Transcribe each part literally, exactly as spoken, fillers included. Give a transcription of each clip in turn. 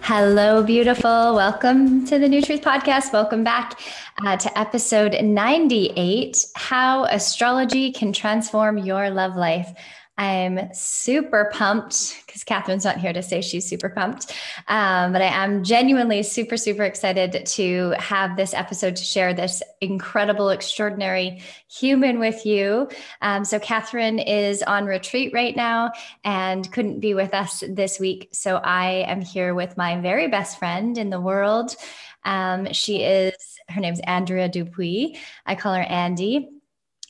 Hello, beautiful. Welcome to the New Truth Podcast. Welcome back uh, to episode ninety-eight, How Astrology Can Transform Your Love Life. I'm super pumped because Catherine's not here to say she's super pumped, um, but I am genuinely super, super excited to have this episode to share this incredible, extraordinary human with you. Um, so Catherine is on retreat right now and couldn't be with us this week. So I am here with my very best friend in the world. Um, she is, her name's Andrea Dupuis. I call her Andy.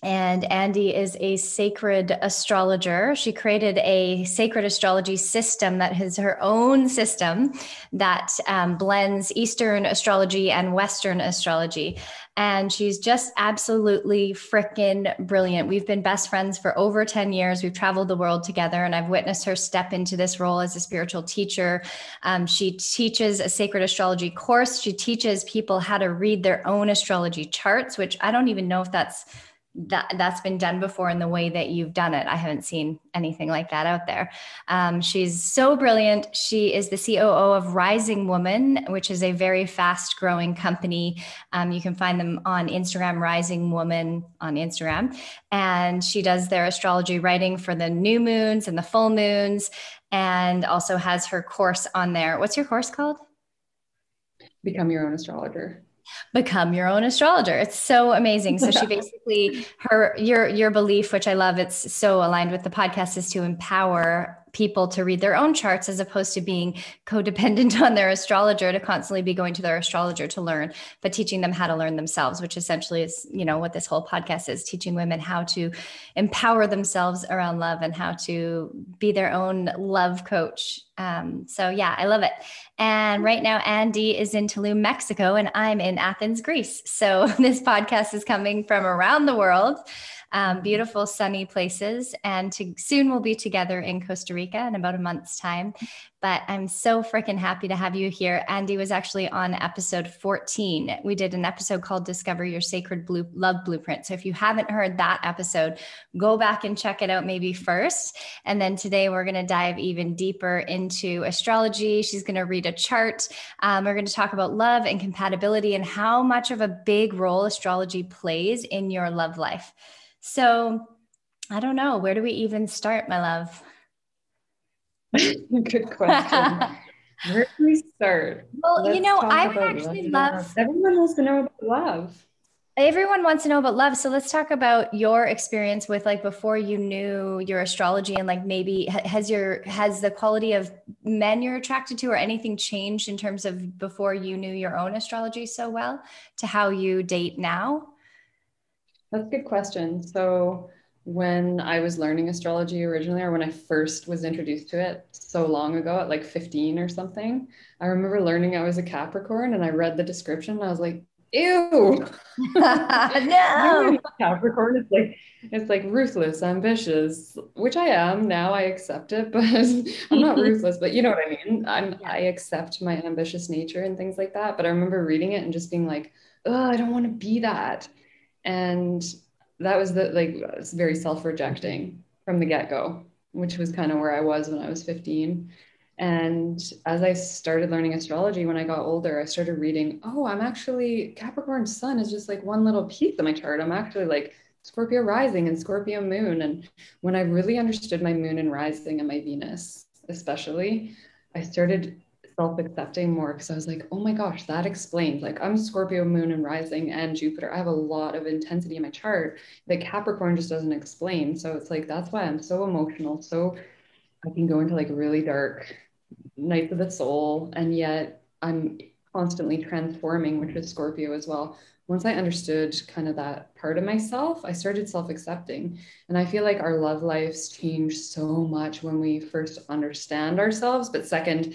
And Andy is a sacred astrologer. She created a sacred astrology system that is her own system that um, blends Eastern astrology and Western astrology. And she's just absolutely freaking brilliant. We've been best friends for over ten years. We've traveled the world together, and I've witnessed her step into this role as a spiritual teacher. Um, she teaches a sacred astrology course. She teaches people how to read their own astrology charts, which I don't even know if that's that that's been done before in the way that you've done it. I haven't seen anything like that out there. Um, she's so brilliant. She is the C O O of Rising Woman, which is a very fast growing company. Um, you can find them on Instagram, Rising Woman on Instagram. And she does their astrology writing for the new moons and the full moons, and also has her course on there. What's your course called? Become Your Own Astrologer. Become Your Own Astrologer. It's so amazing. So she basically, her, your, your belief, which I love, it's so aligned with the podcast, is to empower people to read their own charts as opposed to being codependent on their astrologer, to constantly be going to their astrologer to learn, but teaching them how to learn themselves, which essentially is, you know, what this whole podcast is, teaching women how to empower themselves around love and how to be their own love coach. Um, so yeah, I love it. And right now Andy is in Tulum, Mexico, and I'm in Athens, Greece. So this podcast is coming from around the world. Um, beautiful sunny places, and to, soon we'll be together in Costa Rica in about a month's time. But I'm so freaking happy to have you here. Andy was actually on episode fourteen. We did an episode called Discover Your Sacred Blue Love Blueprint. So if you haven't heard that episode, go back and check it out maybe first. And then today we're going to dive even deeper into astrology. She's going to read a chart. Um, we're going to talk about love and compatibility and how much of a big role astrology plays in your love life. So I don't know, where do we even start, my love? Good question. Where do we start? Well, Let's you know, I would actually love, love. Everyone wants to know about love. Everyone wants to know about love. So let's talk about your experience with, like, before you knew your astrology, and like maybe has your, has the quality of men you're attracted to or anything changed in terms of before you knew your own astrology so well to how you date now? That's a good question. So when I was learning astrology originally, or when I first was introduced to it so long ago at like fifteen or something, I remember learning I was a Capricorn, and I read the description and I was like, ew, no. Capricorn, it's like, it's like ruthless, ambitious, which I am now. I accept it, but I'm not ruthless, but you know what I mean? I'm, yeah. I accept my ambitious nature and things like that. But I remember reading it and just being like, oh, I don't want to be that. And that was the, like, very self-rejecting from the get-go, which was kind of where I was when I was fifteen. And as I started learning astrology, when I got older, I started reading, oh, I'm actually, Capricorn sun is just like one little piece of my chart. I'm actually like Scorpio rising and Scorpio moon. And when I really understood my moon and rising and my Venus, especially, I started self-accepting more, because I was like, oh my gosh, that explains, like, I'm Scorpio moon and rising and Jupiter. I have a lot of intensity in my chart that Capricorn just doesn't explain. So it's like, that's why I'm so emotional. So I can go into like really dark nights of the soul, and yet I'm constantly transforming, which is Scorpio as well. Once I understood kind of that part of myself, I started self-accepting. And I feel like our love lives change so much when we first understand ourselves, but second,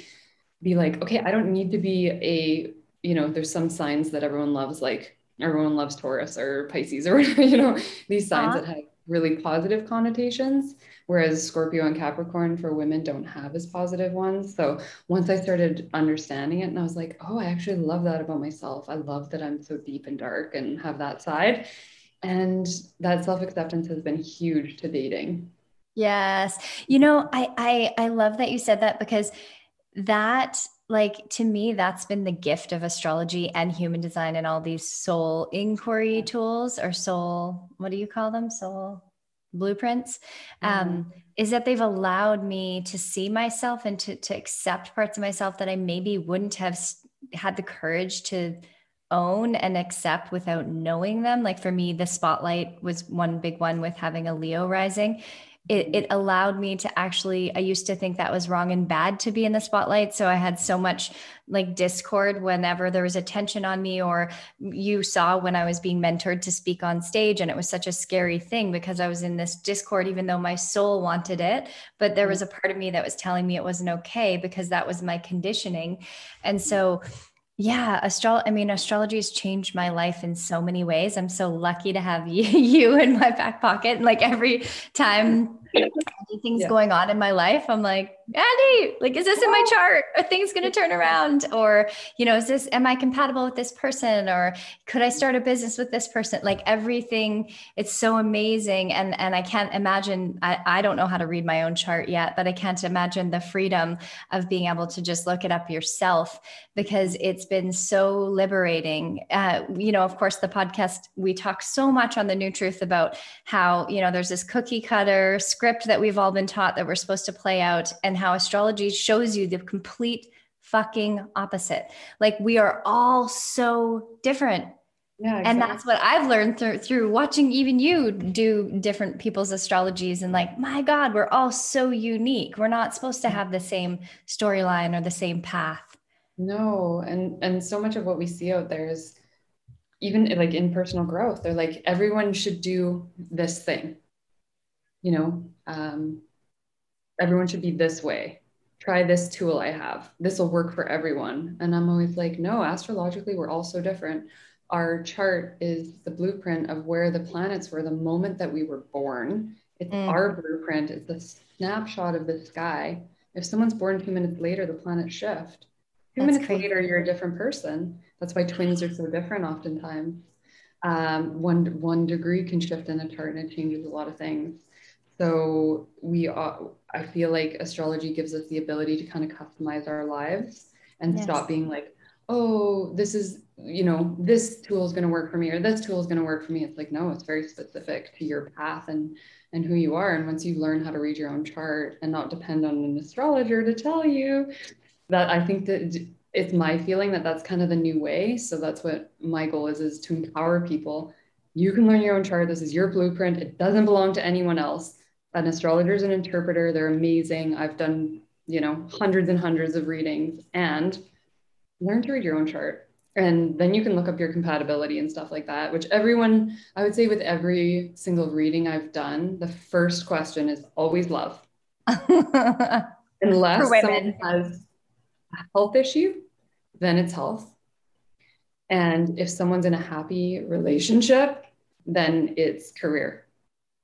be like, okay, I don't need to be a, you know, there's some signs that everyone loves, like everyone loves Taurus or Pisces or whatever, you know, these signs uh-huh. that have really positive connotations, whereas Scorpio and Capricorn for women don't have as positive ones. So once I started understanding it, and I was like, oh, I actually love that about myself. I love that I'm so deep and dark and have that side. And that self-acceptance has been huge to dating. Yes. You know, I, I, I love that you said that, because that, like, to me, that's been the gift of astrology and human design and all these soul inquiry tools, or soul, what do you call them? Soul blueprints, um, mm-hmm. is that they've allowed me to see myself and to, to accept parts of myself that I maybe wouldn't have had the courage to own and accept without knowing them. Like for me, the spotlight was one big one with having a Leo rising. It, it allowed me to actually, I used to think that was wrong and bad to be in the spotlight. So I had so much like discord whenever there was attention on me, or you saw when I was being mentored to speak on stage, and it was such a scary thing because I was in this discord, even though my soul wanted it, but there was a part of me that was telling me it wasn't okay because that was my conditioning. And so yeah, astro- I mean, astrology has changed my life in so many ways. I'm so lucky to have you, you in my back pocket. Like every time anything's yeah. going on in my life, I'm like, Andy, like, is this in my chart? Are things going to turn around? Or, you know, is this, am I compatible with this person? Or could I start a business with this person? Like everything, it's so amazing. And, and I can't imagine, I, I don't know how to read my own chart yet, but I can't imagine the freedom of being able to just look it up yourself, because it's been so liberating. Uh, you know, of course the podcast, we talk so much on The New Truth about how, you know, there's this cookie cutter script that we've all been taught that we're supposed to play out, and how astrology shows you the complete fucking opposite. Like we are all so different. Yeah, exactly. And that's what I've learned through, through watching even you do different people's astrologies, and like, my God, we're all so unique. We're not supposed to have the same storyline or the same path. No. And, and so much of what we see out there is even like in personal growth, they're like, everyone should do this thing, you know, um, everyone should be this way. Try this tool I have. This will work for everyone. And I'm always like, no, astrologically, we're all so different. Our chart is the blueprint of where the planets were the moment that we were born. It's mm. our blueprint. It's the snapshot of the sky. If someone's born two minutes later, the planets shift. Two That's minutes crazy. Later, you're a different person. That's why twins are so different oftentimes. Um, one, one degree can shift in a chart, and it changes a lot of things. So we are, I feel like astrology gives us the ability to kind of customize our lives and yes. stop being like, oh, this is, you know, this tool is going to work for me, or this tool is going to work for me. It's like, no, it's very specific to your path and, and who you are. And once you learn how to read your own chart and not depend on an astrologer to tell you that, I think that it's my feeling that that's kind of the new way. So that's what my goal is, is to empower people. You can learn your own chart. This is your blueprint. It doesn't belong to anyone else. An astrologer is an interpreter. They're amazing. I've done, you know, hundreds and hundreds of readings, and learn to read your own chart. And then you can look up your compatibility and stuff like that, which everyone, I would say with every single reading I've done, the first question is always love. Unless someone has a health issue, then it's health. And if someone's in a happy relationship, then it's career.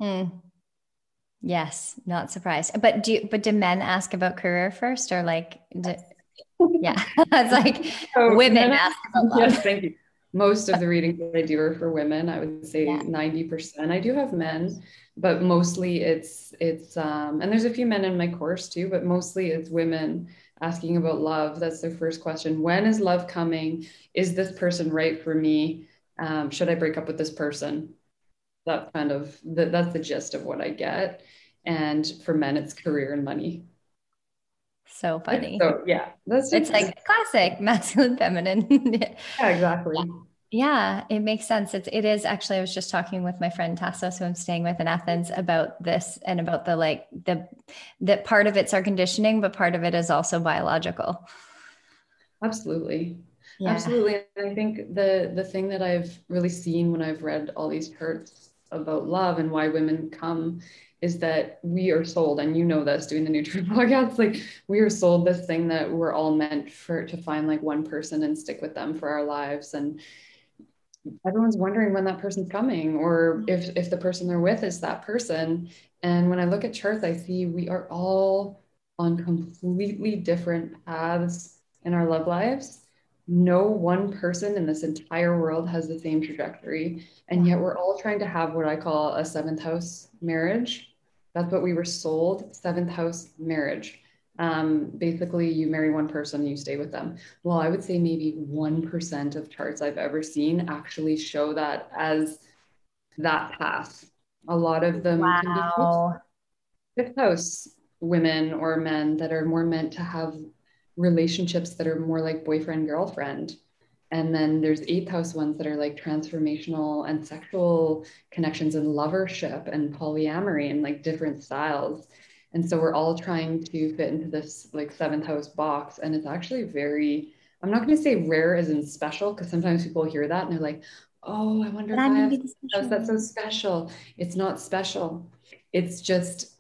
Mm. Yes. Not surprised. But do, you, but do men ask about career first, or like, do, yeah, it's like so women ask about love. Yes, thank you. Most of the readings that I do are for women. I would say yeah. ninety percent. I do have men, but mostly it's, it's, um, and there's a few men in my course too, but mostly it's women asking about love. That's their first question. When is love coming? Is this person right for me? Um, should I break up with this person? That's kind of the, that's the gist of what I get. And for men, it's career and money. So funny. So yeah, that's just, it's like classic masculine, feminine. Yeah, exactly. Yeah. Yeah, it makes sense. It's, it is actually, I was just talking with my friend Tasso, who I'm staying with in Athens, about this and about the, like the, that part of it's our conditioning, but part of it is also biological. Absolutely. Yeah. Absolutely. And I think the, the thing that I've really seen when I've read all these charts about love and why women come is that we are sold, and you know this, doing the New Truth podcast, like we are sold this thing that we're all meant for, to find like one person and stick with them for our lives. And everyone's wondering when that person's coming, or if, if the person they're with is that person. And when I look at charts, I see we are all on completely different paths in our love lives. No one person in this entire world has the same trajectory. And yet we're all trying to have what I call a seventh house marriage. That's what we were sold, seventh house marriage. Um, basically you marry one person, you stay with them. Well, I would say maybe one percent of charts I've ever seen actually show that as that path. A lot of them wow. can be fifth house women or men that are more meant to have relationships that are more like boyfriend, girlfriend. And then there's eighth house ones that are like transformational and sexual connections and lovership and polyamory and like different styles. And so we're all trying to fit into this like seventh house box. And it's actually very, I'm not going to say rare as in special, because sometimes people hear that and they're like, oh, I wonder why I have, that's so special. It's not special. It's just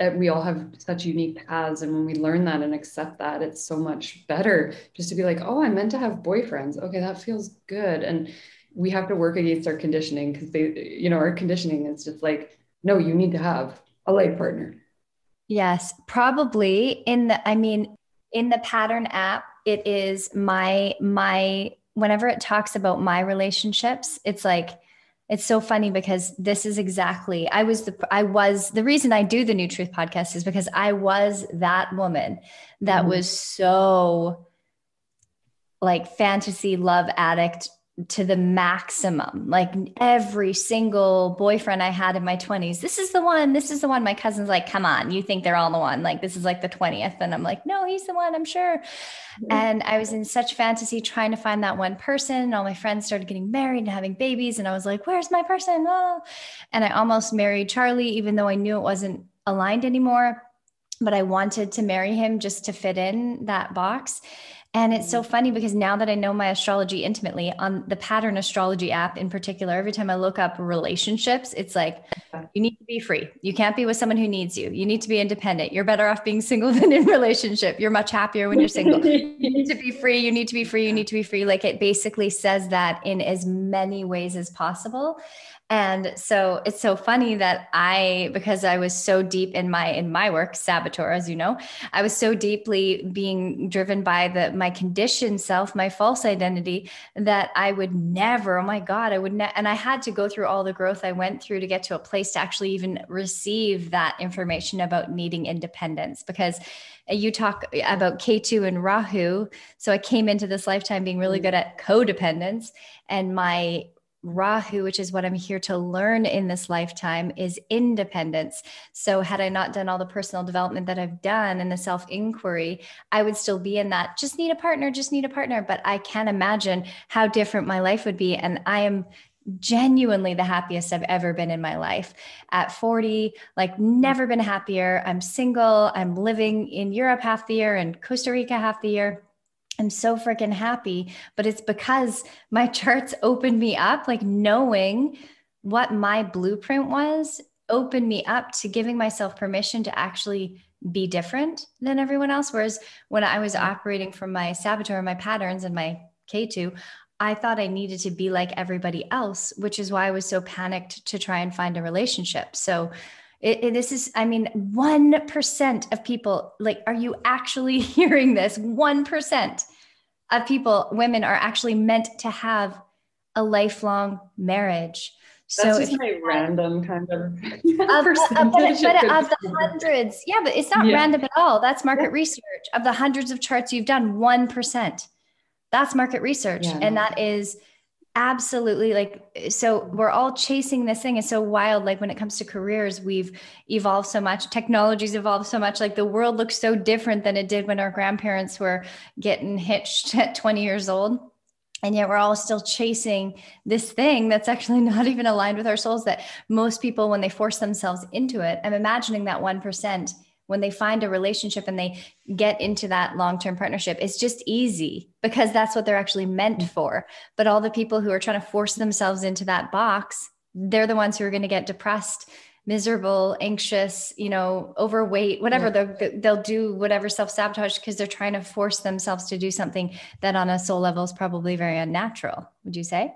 that we all have such unique paths. And when we learn that and accept that, it's so much better just to be like, oh, I'm meant to have boyfriends. Okay, that feels good. And we have to work against our conditioning, because they, you know, our conditioning is just like, no, you need to have a life partner. Yes, probably in the, I mean, in the Pattern app, it is my, my, whenever it talks about my relationships, it's like, it's so funny because this is exactly, I was the, I was the reason I do the New Truth podcast is because I was that woman that mm-hmm. was so like fantasy love addict to the maximum, like every single boyfriend I had in my twenties. This is the one, this is the one. My cousin's like, come on, you think they're all the one. Like, this is like the twentieth. And I'm like, no, he's the one, I'm sure. Mm-hmm. And I was in such fantasy trying to find that one person. And all my friends started getting married and having babies. And I was like, where's my person? Oh. And I almost married Charlie, even though I knew it wasn't aligned anymore, but I wanted to marry him just to fit in that box. And it's so funny because now that I know my astrology intimately, on the Pattern Astrology app in particular, every time I look up relationships, it's like, you need to be free. You can't be with someone who needs you. You need to be independent. You're better off being single than in relationship. You're much happier when you're single. You need to be free. You need to be free. You need to be free. Like, it basically says that in as many ways as possible. And so it's so funny that I, because I was so deep in my, in my work, saboteur, as you know, I was so deeply being driven by the, my conditioned self, my false identity, that I would never, oh my God, I would ne- and I had to go through all the growth I went through to get to a place to actually even receive that information about needing independence, because you talk about Ketu and Rahu. So I came into this lifetime being really good at codependence, and my Rahu, which is what I'm here to learn in this lifetime, is independence. So had I not done all the personal development that I've done and the self-inquiry, I would still be in that just need a partner, just need a partner. But I can't imagine how different my life would be. And I am genuinely the happiest I've ever been in my life at forty, like never been happier. I'm single. I'm living in Europe half the year and Costa Rica half the year. I'm so freaking happy, but it's because my charts opened me up, like knowing what my blueprint was opened me up to giving myself permission to actually be different than everyone else. Whereas when I was operating from my saboteur, my patterns and my K two, I thought I needed to be like everybody else, which is why I was so panicked to try and find a relationship. So It, it, this is, I mean, one percent of people, like, are you actually hearing this? one percent of people, women, are actually meant to have a lifelong marriage. That's so just my random kind of, of percentage. But, but of the hundreds. Yeah, but it's not yeah. random at all. That's market yeah. research. Of the hundreds of charts you've done, one percent. That's market research. Yeah, and no. that is Absolutely. Like, so we're all chasing this thing. It's so wild. Like when it comes to careers, we've evolved so much. Technology's evolved so much. Like the world looks so different than it did when our grandparents were getting hitched at twenty years old. And yet we're all still chasing this thing that's actually not even aligned with our souls, that most people, when they force themselves into it, I'm imagining that one percent, when they find a relationship and they get into that long-term partnership, it's just easy because that's what they're actually meant for. But all the people who are trying to force themselves into that box, they're the ones who are going to get depressed, miserable, anxious, you know, overweight, whatever. Yeah. They'll, they'll do whatever self-sabotage because they're trying to force themselves to do something that on a soul level is probably very unnatural. Would you say?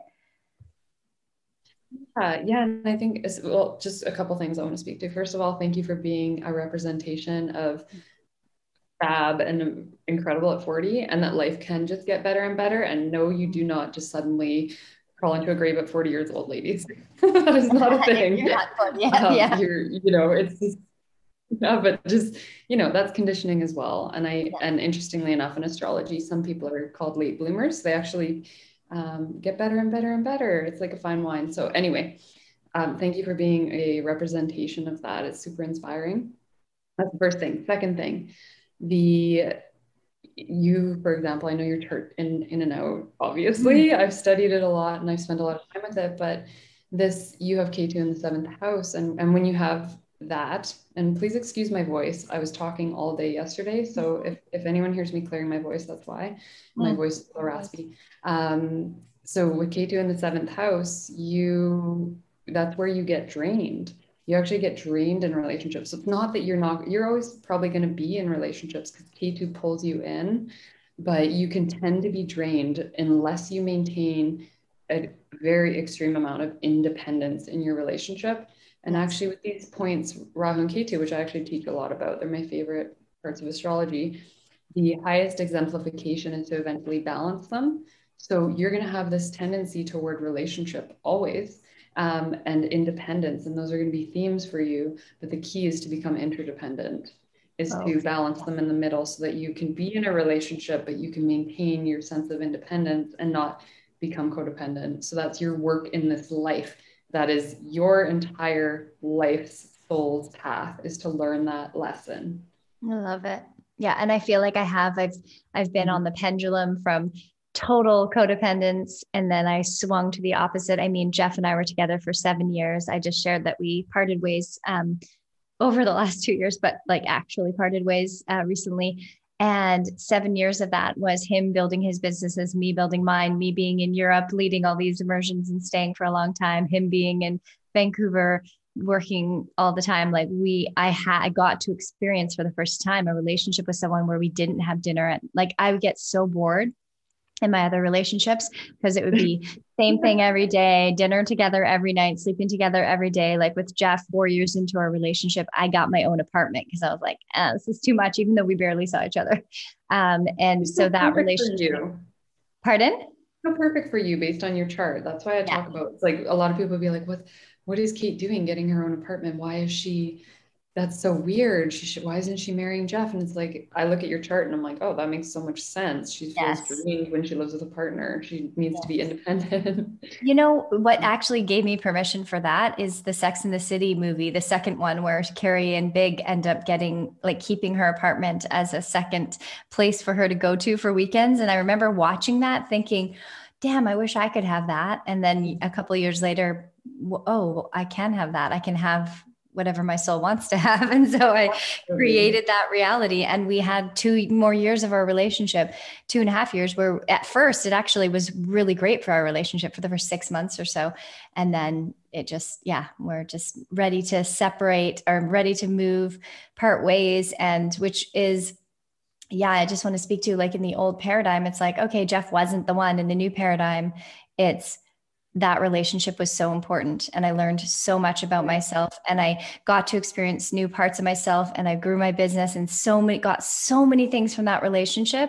Yeah, yeah. And I think, well, just a couple things I want to speak to. First of all, thank you for being a representation of fab and incredible at forty, and that life can just get better and better. And no, you do not just suddenly crawl into a grave at forty years old, ladies. That is not a thing. You're not forty yet. Um, yeah. You're, you know, it's just, yeah, but just, you know, that's conditioning as well. And I, yeah. and interestingly enough, in astrology, some people are called late bloomers. They actually um, get better and better and better. It's like a fine wine. So anyway, um, thank you for being a representation of that. It's super inspiring. That's the first thing. Second thing, the, you, for example, I know your chart in, in and out, obviously. Mm-hmm. I've studied it a lot and I've spent a lot of time with it, but this, you have Ketu in the seventh house. And, and when you have that, and please excuse my voice, I was talking all day yesterday. So if, if anyone hears me clearing my voice, that's why. My mm-hmm. voice is so raspy. Um, so with Ketu in the seventh house, you, that's where you get drained. You actually get drained in relationships. So it's not that you're not, you're always probably going to be in relationships because Ketu pulls you in, but you can tend to be drained unless you maintain a very extreme amount of independence in your relationship. And actually with these points, Rahu and Ketu, which I actually teach a lot about, they're my favorite parts of astrology. The highest exemplification is to eventually balance them. So you're going to have this tendency toward relationship always. Um, and independence. And those are going to be themes for you, but the key is to become interdependent, is oh, to balance them in the middle so that you can be in a relationship, but you can maintain your sense of independence and not become codependent. So that's your work in this life. That is your entire life's soul's path, is to learn that lesson. I love it. Yeah. And I feel like I have, I've, I've been on the pendulum from total codependence. And then I swung to the opposite. I mean, Jeff and I were together for seven years. I just shared that we parted ways um, over the last two years, but like actually parted ways uh, recently. And seven years of that was him building his businesses, me building mine, me being in Europe, leading all these immersions and staying for a long time, him being in Vancouver, working all the time. Like we, I had, I got to experience for the first time a relationship with someone where we didn't have dinner at, like I would get so bored in my other relationships, because it would be same thing every day, dinner together every night, sleeping together every day. Like with Jeff, four years into our relationship, I got my own apartment because I was like, oh, this is too much, even though we barely saw each other. Um, and so, so that relationship, pardon? So perfect for you based on your chart. That's why I yeah. talk about, it's like a lot of people be like, what, what is Kate doing getting her own apartment? Why is she, that's so weird. She should, why isn't she marrying Jeff? And it's like, I look at your chart and I'm like, oh, that makes so much sense. She feels yes. drained when she lives with a partner. She needs yes. to be independent. You know, what actually gave me permission for that is the Sex in the City movie, the second one, where Carrie and Big end up getting, like keeping her apartment as a second place for her to go to for weekends. And I remember watching that thinking, damn, I wish I could have that. And then a couple of years later, oh, I can have that. I can have whatever my soul wants to have. And so I created that reality. And we had two more years of our relationship, two and a half years, where at first it actually was really great for our relationship for the first six months or so. And then it just, yeah, we're just ready to separate or ready to move, part ways. And which is, yeah, I just want to speak to, like in the old paradigm, it's like, okay, Jeff wasn't the one. In the new paradigm, it's, that relationship was so important. And I learned so much about myself, and I got to experience new parts of myself, and I grew my business, and so many, got so many things from that relationship.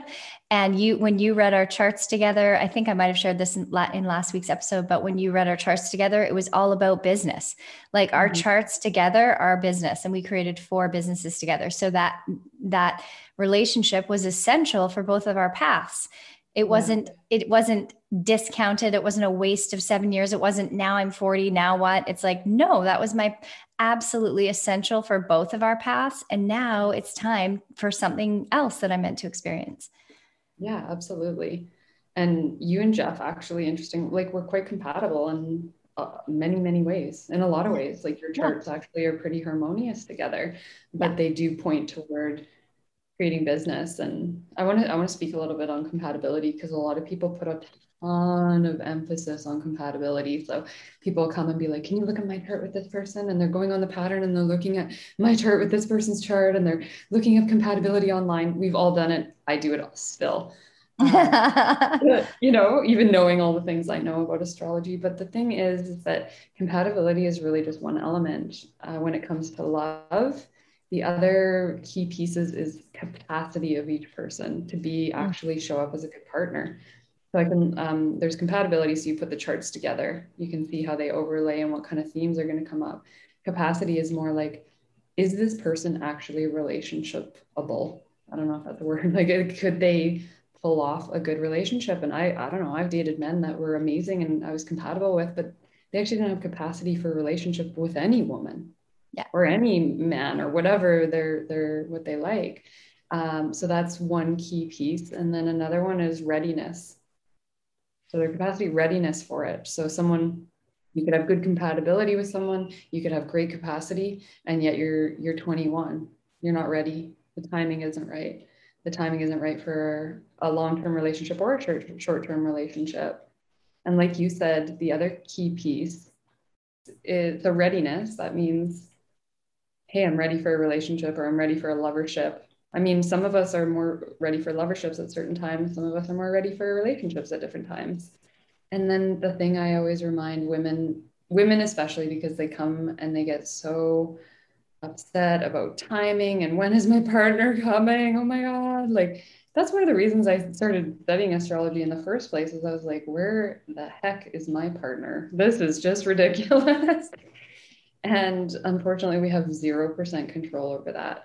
And you, when you read our charts together, I think I might've shared this in, in last week's episode, but when you read our charts together, it was all about business. Like our mm-hmm. charts together are business, and we created four businesses together. So that, that relationship was essential for both of our paths. It wasn't, yeah. it wasn't discounted. It wasn't a waste of seven years. It wasn't now I'm forty, now what? It's like, no, that was my absolutely essential for both of our paths. And now it's time for something else that I'm meant to experience. Yeah, absolutely. And you and Jeff, actually interesting, like we're quite compatible in uh, many, many ways, in a lot of ways, like your charts yeah. actually are pretty harmonious together, but yeah. they do point toward creating business. And I want to, I want to speak a little bit on compatibility, because a lot of people put a ton of emphasis on compatibility. So people come and be like, can you look at my chart with this person? And they're going on the pattern and they're looking at my chart with this person's chart and they're looking up compatibility online. We've all done it. I do it all still. You know, even knowing all the things I know about astrology. But the thing is, is that compatibility is really just one element uh, when it comes to love. The other key pieces is capacity of each person to be actually show up as a good partner. So I can, um, there's compatibility. So you put the charts together, you can see how they overlay and what kind of themes are going to come up. Capacity is more like, is this person actually relationshipable? I don't know if that's the word. Like, could they pull off a good relationship? And I, I don't know, I've dated men that were amazing and I was compatible with, but they actually didn't have capacity for a relationship with any woman. Yeah. Or any man or whatever they're, they're what they like. Um, so that's one key piece. And then another one is readiness. So their capacity, readiness for it. So someone, you could have good compatibility with someone, you could have great capacity, and yet you're, you're twenty-one, you're not ready. The timing isn't right. The timing isn't right for a long-term relationship or a short-term relationship. And like you said, the other key piece is the readiness. That means, hey, I'm ready for a relationship, or I'm ready for a lovership. I mean, some of us are more ready for loverships at certain times. Some of us are more ready for relationships at different times. And then the thing I always remind women, women especially, because they come and they get so upset about timing and when is my partner coming? Oh my God. Like, that's one of the reasons I started studying astrology in the first place, is I was like, where the heck is my partner? This is just ridiculous. And unfortunately, we have zero percent control over that.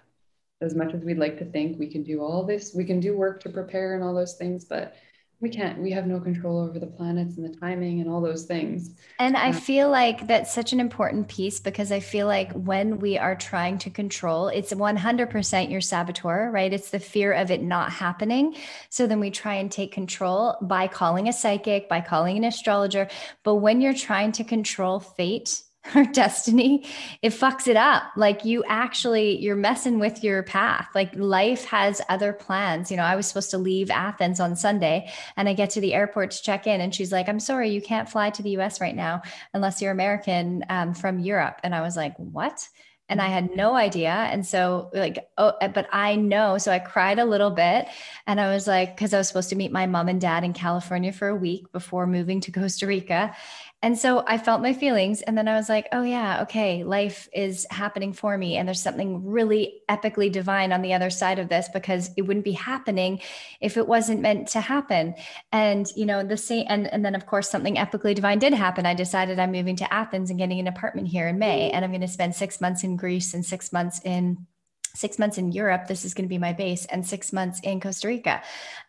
As much as we'd like to think we can do all this, we can do work to prepare and all those things, but we can't, we have no control over the planets and the timing and all those things. And I feel like that's such an important piece, because I feel like when we are trying to control, it's one hundred percent your saboteur, right? It's the fear of it not happening. So then we try and take control by calling a psychic, by calling an astrologer. But when you're trying to control fate or destiny, it fucks it up. Like, you actually, you're messing with your path. Like, life has other plans. You know, I was supposed to leave Athens on Sunday, and I get to the airport to check in, and she's like, I'm sorry, you can't fly to the U S right now unless you're American um, from Europe. And I was like, what? And I had no idea. And so like, oh, but I know. So I cried a little bit, and I was like, cause I was supposed to meet my mom and dad in California for a week before moving to Costa Rica. And so I felt my feelings. And then I was like, oh yeah, okay. Life is happening for me. And there's something really epically divine on the other side of this, because it wouldn't be happening if it wasn't meant to happen. And, you know, the same, and, and then of course something epically divine did happen. I decided I'm moving to Athens and getting an apartment here in May, and I'm going to spend six months in Greece and six months in six months in Europe. This is going to be my base, and six months in Costa Rica.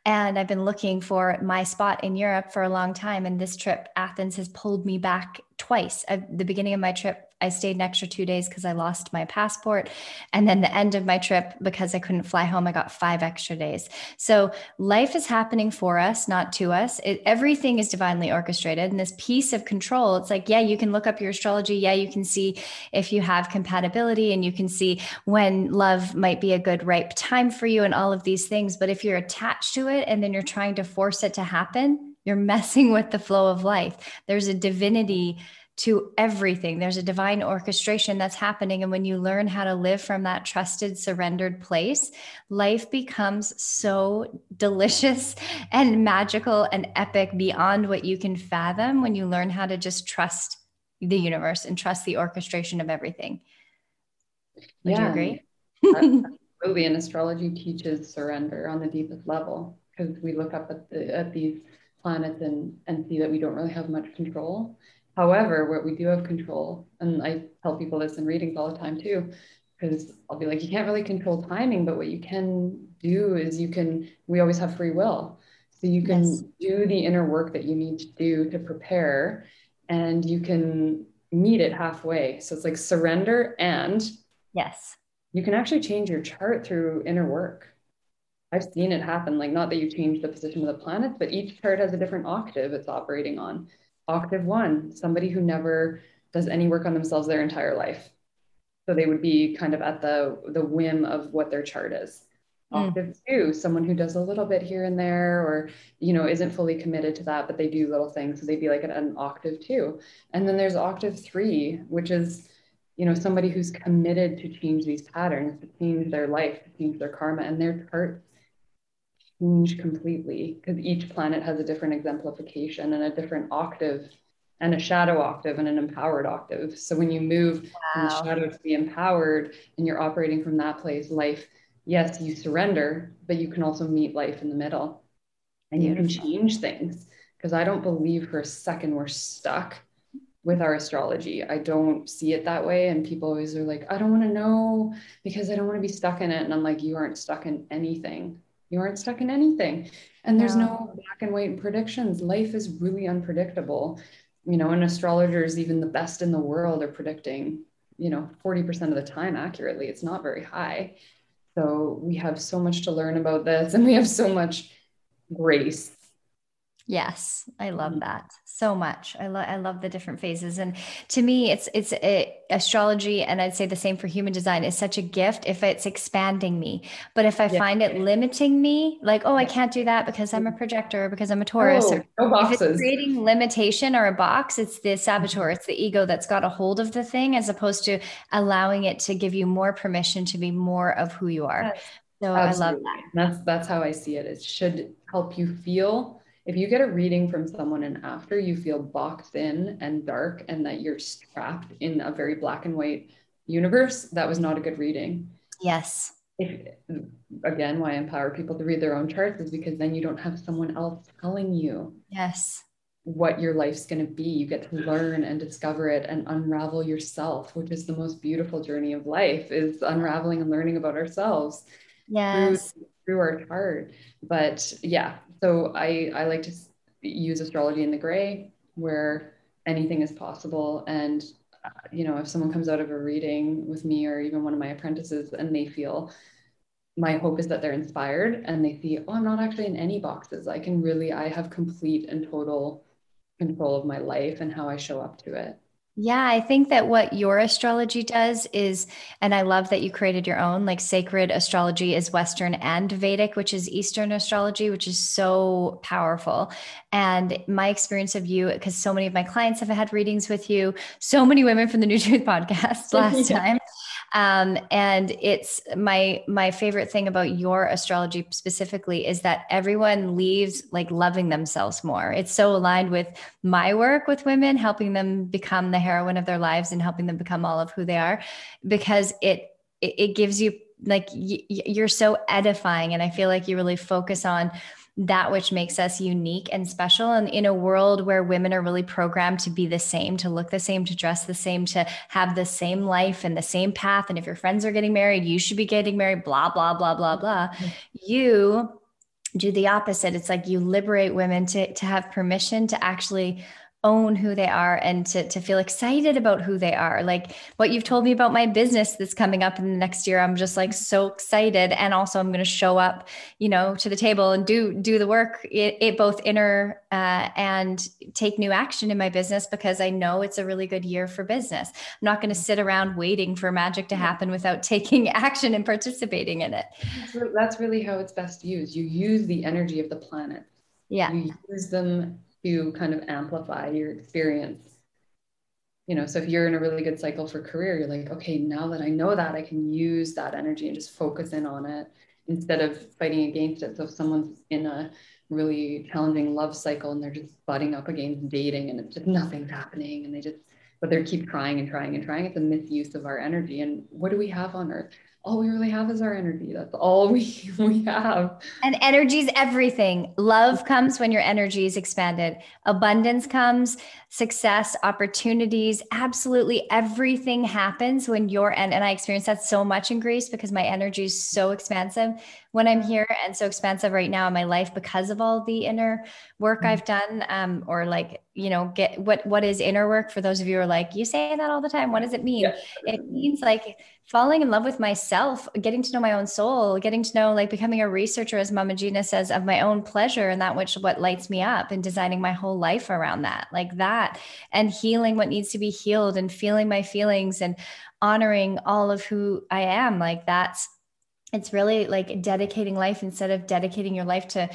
And I've been looking for my spot in Europe for a long time. And this trip, Athens, has pulled me back twice. At the beginning of my trip, I stayed an extra two days because I lost my passport. And then the end of my trip, because I couldn't fly home, I got five extra days. So life is happening for us, not to us. It, everything is divinely orchestrated. And this piece of control, it's like, yeah, you can look up your astrology. Yeah, you can see if you have compatibility, and you can see when love might be a good ripe time for you and all of these things. But if you're attached to it and then you're trying to force it to happen, you're messing with the flow of life. There's a divinity to everything. There's a divine orchestration that's happening. And when you learn how to live from that trusted, surrendered place, life becomes so delicious and magical and epic beyond what you can fathom, when you learn how to just trust the universe and trust the orchestration of everything. Would yeah. you agree? Absolutely. And astrology teaches surrender on the deepest level, because we look up at, the, at these planets and, and see that we don't really have much control. However, what we do have control, and I tell people this in readings all the time too, because I'll be like, you can't really control timing, but what you can do is you can, we always have free will. So you can yes. do the inner work that you need to do to prepare, and you can meet it halfway. So it's like surrender, and yes, you can actually change your chart through inner work. I've seen it happen. Like, not that you change the position of the planets, but each chart has a different octave it's operating on. Octave one, somebody who never does any work on themselves their entire life. So they would be kind of at the, the whim of what their chart is. Mm. Octave two, someone who does a little bit here and there, or, you know, isn't fully committed to that, but they do little things. So they'd be like at an octave two. And then there's octave three, which is, you know, somebody who's committed to change these patterns, to change their life, to change their karma, and their charts change completely, because each planet has a different exemplification and a different octave and a shadow octave and an empowered octave. So when you move wow. from the shadow to the empowered, and you're operating from that place, life, yes, you surrender, but you can also meet life in the middle, and Beautiful. You can change things. Because I don't believe for a second we're stuck with our astrology. I don't see it that way. And people always are like, I don't want to know because I don't want to be stuck in it. And I'm like, you aren't stuck in anything. You aren't stuck in anything. And there's no, no black and white predictions. Life is really unpredictable. You know, and astrologers, even the best in the world, are predicting, you know, forty percent of the time accurately. It's not very high. So we have so much to learn about this, and we have so much grace. Yes. I love that so much. I love, I love the different phases. And to me, it's, it's it, astrology. And I'd say the same for human design, is such a gift if it's expanding me. But if I yeah. find it limiting me, like, oh, I can't do that because I'm a projector, because I'm a Taurus, oh, no boxes. If it's creating limitation or a box, it's the saboteur, it's the ego that's got a hold of the thing, as opposed to allowing it to give you more permission to be more of who you are. Yes. So Absolutely. I love that. That's, that's how I see it. It should help you feel. If you get a reading from someone and after you feel boxed in and dark and that you're trapped in a very black and white universe, that was not a good reading. Yes. If, again, why I empower people to read their own charts is because then you don't have someone else telling you yes. what your life's going to be. You get to learn and discover it and unravel yourself, which is the most beautiful journey of life, is unraveling and learning about ourselves. Yes. Through through our chart. But yeah, so I, I like to use astrology in the gray, where anything is possible. And, uh, you know, if someone comes out of a reading with me, or even one of my apprentices, and they feel, my hope is that they're inspired and they see, oh, I'm not actually in any boxes. I can really, I have complete and total control of my life and how I show up to it. Yeah, I think that what your astrology does is, and I love that you created your own, like sacred astrology is Western and Vedic, which is Eastern astrology, which is so powerful. And my experience of you, because so many of my clients have had readings with you, so many women from the New Truth podcast last yeah. time. Um, and it's my, my favorite thing about your astrology specifically is that everyone leaves like loving themselves more. It's so aligned with my work with women, helping them become the heroine of their lives and helping them become all of who they are, because it, it, it gives you like, y- you're so edifying. And I feel like you really focus on that which makes us unique and special. And in a world where women are really programmed to be the same, to look the same, to dress the same, to have the same life and the same path. And if your friends are getting married, you should be getting married, blah, blah, blah, blah, blah. Mm-hmm. You do the opposite. It's like you liberate women to, to have permission to actually own who they are and to, to feel excited about who they are. Like what you've told me about my business that's coming up in the next year, I'm just like so excited. And also I'm going to show up, you know, to the table and do, do the work, it, it both inner uh, and take new action in my business, because I know it's a really good year for business. I'm not going to sit around waiting for magic to happen without taking action and participating in it. That's really how it's best used. You use the energy of the planet. Yeah. You use them to kind of amplify your experience. You know, so if you're in a really good cycle for career, you're like, okay, now that I know that, I can use that energy and just focus in on it instead of fighting against it. So if someone's in a really challenging love cycle and they're just butting up against dating and it's just nothing's happening and they just, but they keep trying and trying and trying, it's a misuse of our energy. And what do we have on earth? all we really have is our energy. That's all we, we have. And energy is everything. Love comes when your energy is expanded. Abundance comes, success, opportunities, absolutely everything happens when you're, and, and I experienced that so much in Greece because my energy is so expansive when I'm here and so expansive right now in my life because of all the inner work mm-hmm. I've done, um, or like, you know, get what, what is inner work for those of you who are like, you say that all the time. What does it mean? Yeah. It means like falling in love with myself, getting to know my own soul, getting to know, like becoming a researcher, as Mama Gina says, of my own pleasure and that which, what lights me up and designing my whole life around that, like that, and healing what needs to be healed and feeling my feelings and honoring all of who I am. Like that's, it's really like dedicating life instead of dedicating your life to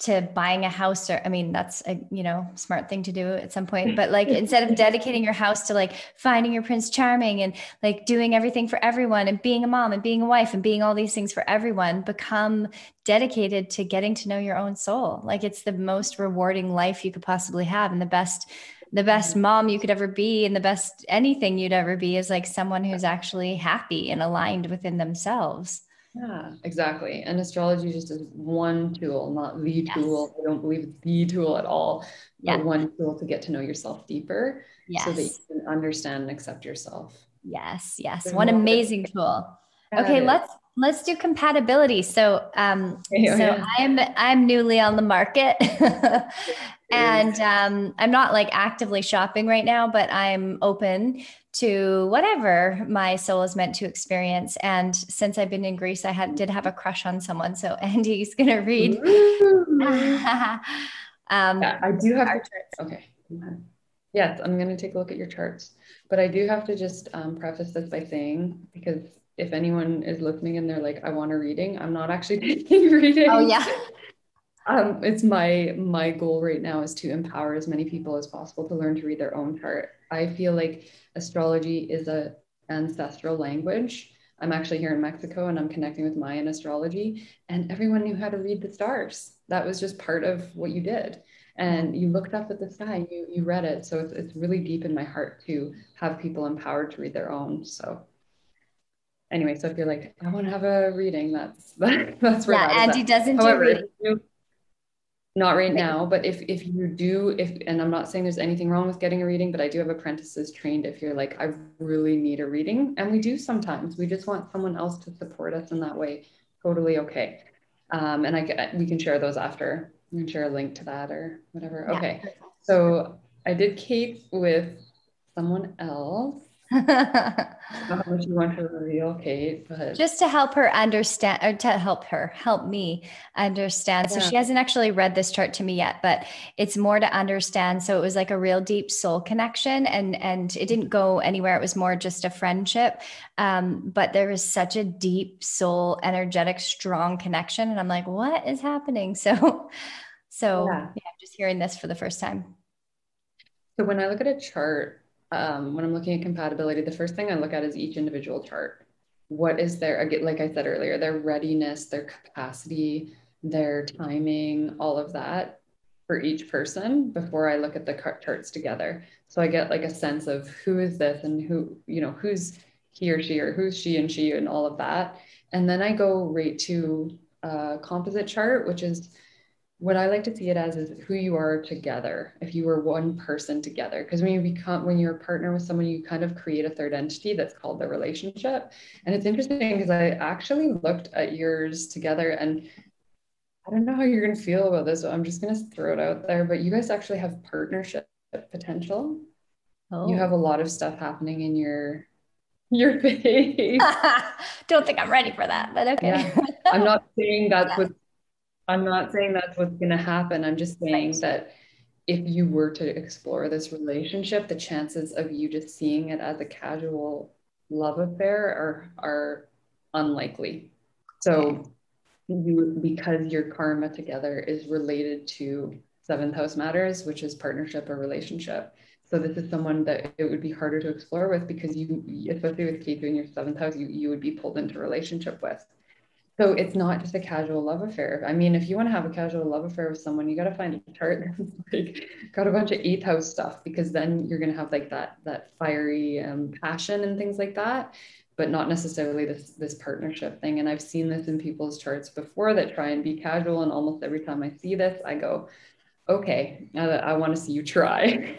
to buying a house, or, I mean, that's a, you know, smart thing to do at some point, but like, instead of dedicating your house to like finding your Prince Charming and like doing everything for everyone and being a mom and being a wife and being all these things for everyone, become dedicated to getting to know your own soul. Like it's the most rewarding life you could possibly have. And the best, the best mom you could ever be. And the best anything you'd ever be is like someone who's actually happy and aligned within themselves. Yeah, exactly. And astrology just is one tool, not the yes. tool. I don't believe it's the tool at all, yeah. but one tool to get to know yourself deeper yes. so that you can understand and accept yourself. Yes. Yes. There's one amazing tool. That okay. Is. Let's, let's do compatibility. So, um, okay, so yeah. I'm, I'm newly on the market and, um, I'm not like actively shopping right now, but I'm open to whatever my soul is meant to experience. And since I've been in Greece, I had, did have a crush on someone. So Andy's going to read. um, yeah, I do have to, okay. Yes. I'm going to take a look at your charts, but I do have to just um, preface this by saying, because if anyone is listening and they're like, I want a reading, I'm not actually taking reading. Oh yeah. Um, it's my, my goal right now is to empower as many people as possible to learn to read their own chart. I feel like astrology is a ancestral language. I'm actually here in Mexico and I'm connecting with Mayan astrology, and everyone knew how to read the stars. That was just part of what you did. And you looked up at the sky, you, you read it. So it's, it's really deep in my heart to have people empowered to read their own. So anyway, so if you're like, I want to have a reading, that's, that, that's where yeah, that Andy doesn't However, do reading. Not right now, but if, if you do, if, and I'm not saying there's anything wrong with getting a reading, but I do have apprentices trained. If you're like, I really need a reading, and we do sometimes, we just want someone else to support us in that way. Totally. Okay. Um, and I get, we can share those after, we can share a link to that or whatever. Yeah. Okay. So I did Kate with someone else. How much you want to reveal, Kate? But just to help her understand, or to help her, help me understand. Yeah. So she hasn't actually read this chart to me yet, but it's more to understand. So it was like a real deep soul connection, and and it didn't go anywhere. It was more just a friendship. Um, but there was such a deep soul, energetic, strong connection, and I'm like, what is happening? So, so yeah. Yeah, I'm just hearing this for the first time. So when I look at a chart. Um, when I'm looking at compatibility, the first thing I look at is each individual chart. What is their, like I said earlier, their readiness, their capacity, their timing, all of that for each person before I look at the charts together. So I get like a sense of who is this and who, you know, who's he or she, or who's she and she and all of that. And then I go right to a composite chart, which is what I like to see it as is who you are together. If you were one person together, because when you become, when you're a partner with someone, you kind of create a third entity that's called the relationship. And it's interesting because I actually looked at yours together, and I don't know how you're going to feel about this, so I'm just going to throw it out there, but you guys actually have partnership potential. Oh. You have a lot of stuff happening in your, your face. Don't think I'm ready for that, but okay. Yeah. I'm not saying that's yeah. what I'm not saying that's what's going to happen. I'm just saying right. that if you were to explore this relationship, the chances of you just seeing it as a casual love affair are, are unlikely. So you, because your karma together is related to seventh house matters, which is partnership or relationship. So this is someone that it would be harder to explore with, because you, especially with Ketu in your seventh house, you, you would be pulled into relationship with. So it's not just a casual love affair. I mean, if you want to have a casual love affair with someone, you got to find a chart that's like got a bunch of eighth house stuff, because then you're going to have like that, that fiery um, passion and things like that. but not necessarily this, this partnership thing. And I've seen this in people's charts before that try and be casual. And almost every time I see this, I go, okay, now that I want to see you try.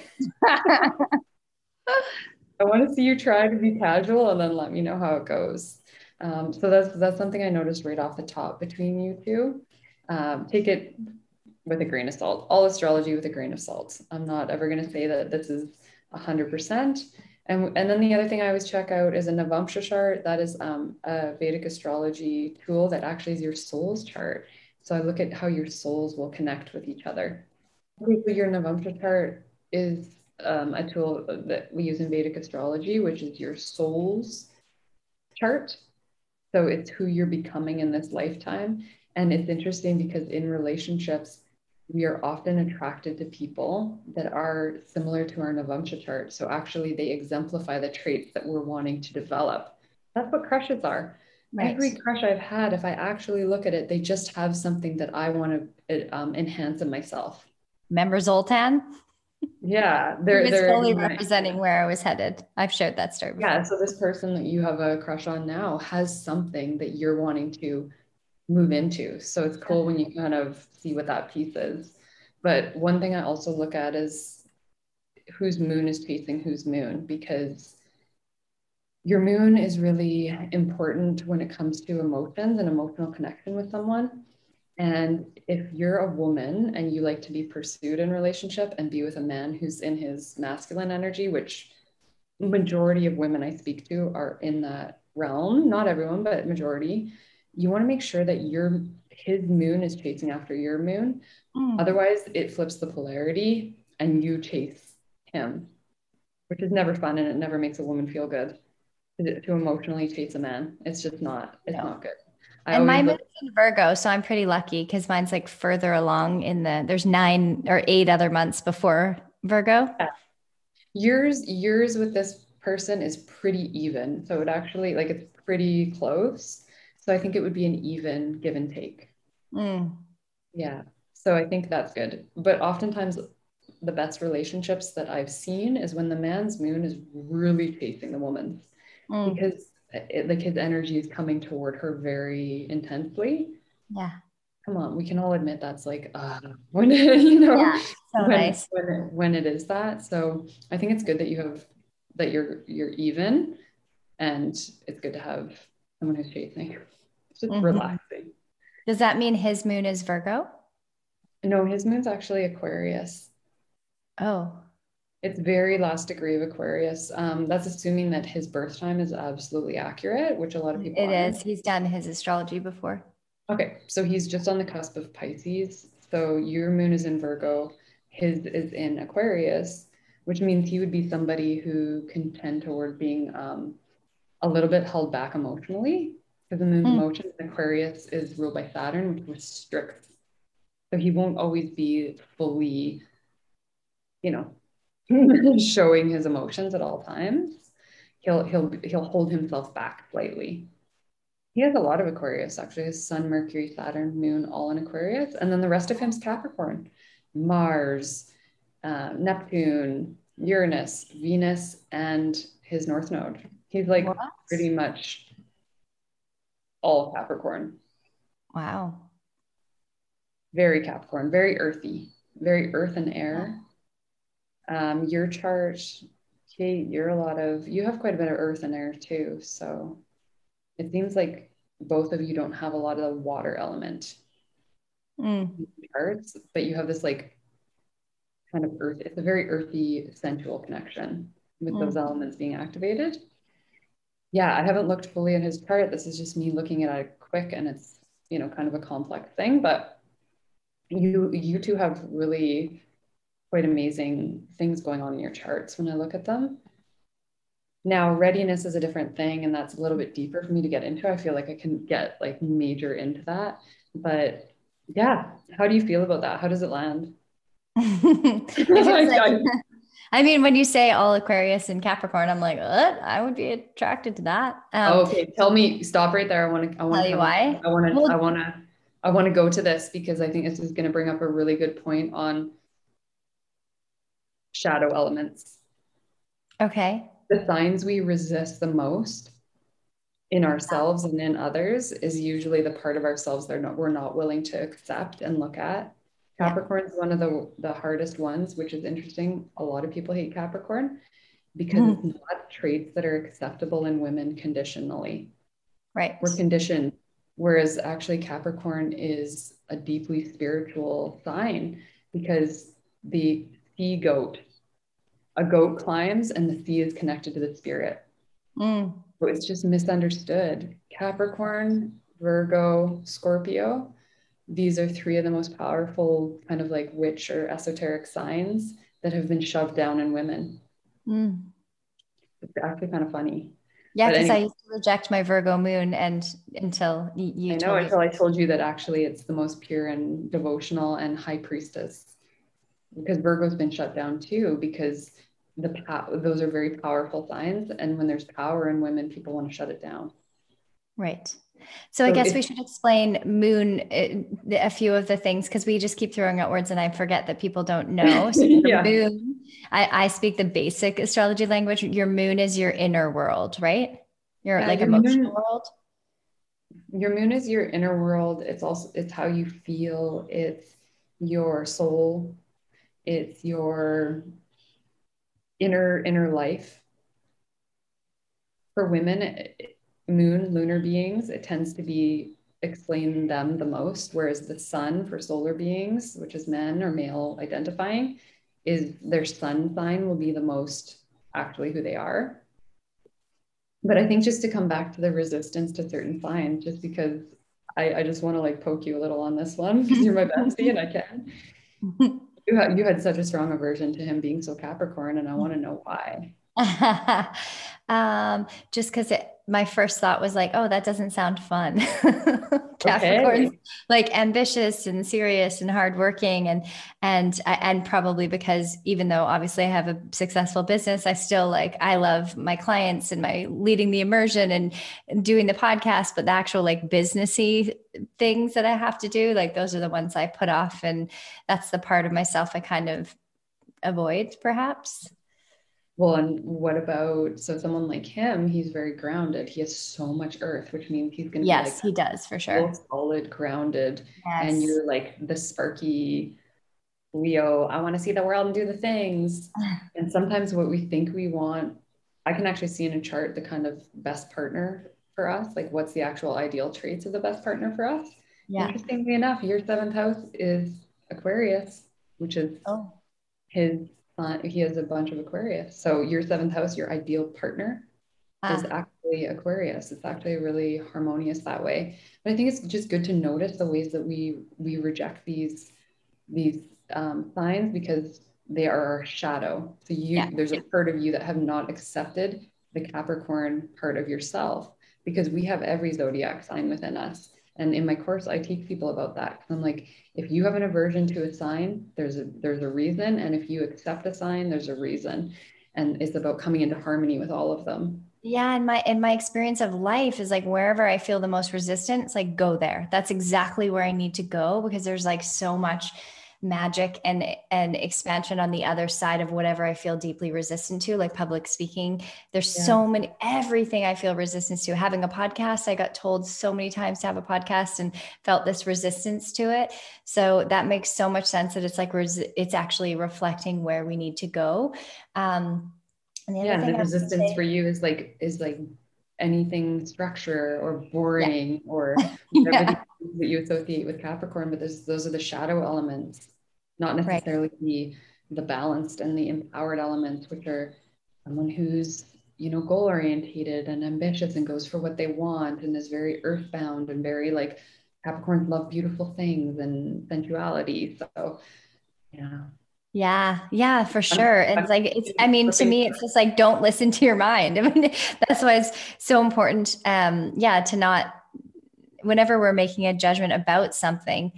I want to see you try to be casual and then let me know how it goes. Um, so that's, that's something I noticed right off the top between you two. Um, take it with a grain of salt, all astrology with a grain of salt. I'm not ever going to say that this is a hundred percent. And, and then the other thing I always check out is a Navamsha chart. That is um, a Vedic astrology tool that actually is your soul's chart. So I look at how your souls will connect with each other. Your Navamsha chart is um, a tool that we use in Vedic astrology, which is your soul's chart. So it's who you're becoming in this lifetime. And it's interesting because in relationships, we are often attracted to people that are similar to our Navamsha chart. So actually they exemplify the traits that we're wanting to develop. That's what crushes are. Right. Every crush I've had, if I actually look at it, they just have something that I want to um, enhance in myself. Remember Zoltan? Yeah. They're, he was they're fully my, representing where I was headed. I've shared that story before. Yeah. So this person that you have a crush on now has something that you're wanting to move into. So it's cool when you kind of see what that piece is. But one thing I also look at is whose moon is facing whose moon, because your moon is really important when it comes to emotions and emotional connection with someone. And if you're a woman and you like to be pursued in relationship and be with a man who's in his masculine energy, which majority of women I speak to are in that realm, not everyone, but majority, you want to make sure that your his moon is chasing after your moon. Mm. Otherwise, it flips the polarity and you chase him, which is never fun. And it never makes a woman feel good to, to emotionally chase a man. It's just not, it's no. not good. I and my moon's in Virgo, so I'm pretty lucky because mine's like further along in the, there's nine or eight other months before Virgo. Yeah. Yours, yours with this person is pretty even. So it actually, like, it's pretty close. So I think it would be an even give and take. Mm. Yeah. So I think that's good. But oftentimes the best relationships that I've seen is when the man's moon is really chasing the woman's, mm. because it, like, his energy is coming toward her very intensely. Yeah. Come on. We can all admit that's like, uh, when, you know, yeah, so when, nice. when, it, when it is that. So I think it's good that you have, that you're, you're even, and it's good to have someone who's chasing. It's just mm-hmm. relaxing. Does that mean his moon is Virgo? No, his moon's actually Aquarius. Oh. It's very last degree of Aquarius. Um, that's assuming that his birth time is absolutely accurate, which a lot of people It aren't. is. He's done his astrology before. Okay. So he's just on the cusp of Pisces. So your moon is in Virgo. His is in Aquarius, which means he would be somebody who can tend toward being um, a little bit held back emotionally, because the moon's mm. emotions in Aquarius is ruled by Saturn, which restricts. So he won't always be fully, you know, showing his emotions at all times. He'll, he'll, he'll hold himself back slightly. He has a lot of Aquarius, actually. His sun, Mercury, Saturn, moon, all in Aquarius. And then the rest of him's Capricorn, Mars, uh, Neptune, Uranus, Venus, and his North Node. He's like what? pretty much all Capricorn. Wow. Very Capricorn, very earthy, very earth and air. Yeah. Um, your chart, Kate, you're a lot of, you have quite a bit of earth and air too. So it seems like both of you don't have a lot of the water element mm. in the charts, but you have this like kind of earth, it's a very earthy, sensual connection with mm. those elements being activated. Yeah, I haven't looked fully at his chart. This is just me looking at it quick, and it's, you know, kind of a complex thing, but you you two have really quite amazing things going on in your charts when I look at them. Now, readiness is a different thing, and that's a little bit deeper for me to get into. I feel like I can get like major into that, but yeah, how do you feel about that? How does it land? I mean, when you say all Aquarius and Capricorn, I'm like, what? I would be attracted to that. Um, okay. Tell me, stop right there. I want to, I want to tell you why. I want to, well, I want to, I want to go to this because I think this is going to bring up a really good point on shadow elements. Okay. The signs we resist the most in ourselves and in others is usually the part of ourselves they're not, we're not willing to accept and look at. Capricorn is one of the, the hardest ones, which is interesting. A lot of people hate Capricorn because mm. it's not traits that are acceptable in women conditionally. Right. We're conditioned. Whereas actually Capricorn is a deeply spiritual sign because the sea goat, a goat climbs and the sea is connected to the spirit. Mm. So it's just misunderstood. Capricorn, Virgo, Scorpio. These are three of the most powerful kind of like witch or esoteric signs that have been shoved down in women. Mm. It's actually kind of funny. Yeah, because anyway, I used to reject my Virgo moon, and until you I know told until me. I told you that actually it's the most pure and devotional and high priestess, because Virgo's been shut down too, because the those are very powerful signs, and when there's power in women, people want to shut it down. Right. So, so I guess we should explain moon, a few of the things, because we just keep throwing out words and I forget that people don't know. So yeah. Moon, I, I speak the basic astrology language. Your moon is your inner world, right? Your yeah, like your emotional moon, world. Your moon is your inner world. It's also, it's how you feel. It's your soul. It's your inner, inner life. For women, it, moon, lunar beings, it tends to be explain them the most, whereas the sun for solar beings, which is men or male identifying, is their sun sign will be the most actually who they are. But I think just to come back to the resistance to certain signs, just because I, I just want to like poke you a little on this one, because you're my bestie and I can. You had, you had such a strong aversion to him being so Capricorn, and I want to know why. um, just because it my first thought was like, oh, that doesn't sound fun. Capricorn's okay. Like ambitious and serious and hardworking. And, and, and probably because even though obviously I have a successful business, I still like, I love my clients and my leading the immersion and, and doing the podcast, but the actual like businessy things that I have to do, like those are the ones I put off. And that's the part of myself I kind of avoid perhaps. Well, and what about, so someone like him, he's very grounded. He has so much earth, which means he's going to yes, be like, he does for sure. Solid, grounded. Yes. And you're like the sparky Leo. I want to see the world and do the things. And sometimes what we think we want, I can actually see in a chart the kind of best partner for us. Like what's the actual ideal traits of the best partner for us? Yeah. Interestingly enough, your seventh house is Aquarius, which is oh. his Uh, he has a bunch of Aquarius. So your seventh house, your ideal partner ah. is actually Aquarius. It's actually really harmonious that way. But I think it's just good to notice the ways that we we reject these these um, signs, because they are our shadow. So you yeah. there's a part of you that have not accepted the Capricorn part of yourself, because we have every zodiac sign within us. And in my course, I teach people about that. I'm like, if you have an aversion to a sign, there's a, there's a reason. And if you accept a sign, there's a reason. And it's about coming into harmony with all of them. Yeah. And my, and my experience of life is like, wherever I feel the most resistant, it's like, go there. That's exactly where I need to go, because there's like so much magic and, and expansion on the other side of whatever I feel deeply resistant to, like public speaking. There's yeah. so many, everything I feel resistance to. Having a podcast, I got told so many times to have a podcast and felt this resistance to it. So that makes so much sense that it's like, res- it's actually reflecting where we need to go. Um, and the other yeah, thing the resistance say- for you is like, is like anything structure or boring yeah. or whatever yeah. that you associate with Capricorn, but this, those are the shadow elements, not necessarily right. the the balanced and the empowered elements, which are someone who's, you know, goal oriented and ambitious and goes for what they want and is very earthbound and very like Capricorns love beautiful things and sensuality. So yeah. Yeah. Yeah, for sure. It's like, it's, I mean, to me, it's just like, don't listen to your mind. I mean, that's why it's so important. Um, yeah. To not, whenever we're making a judgment about something,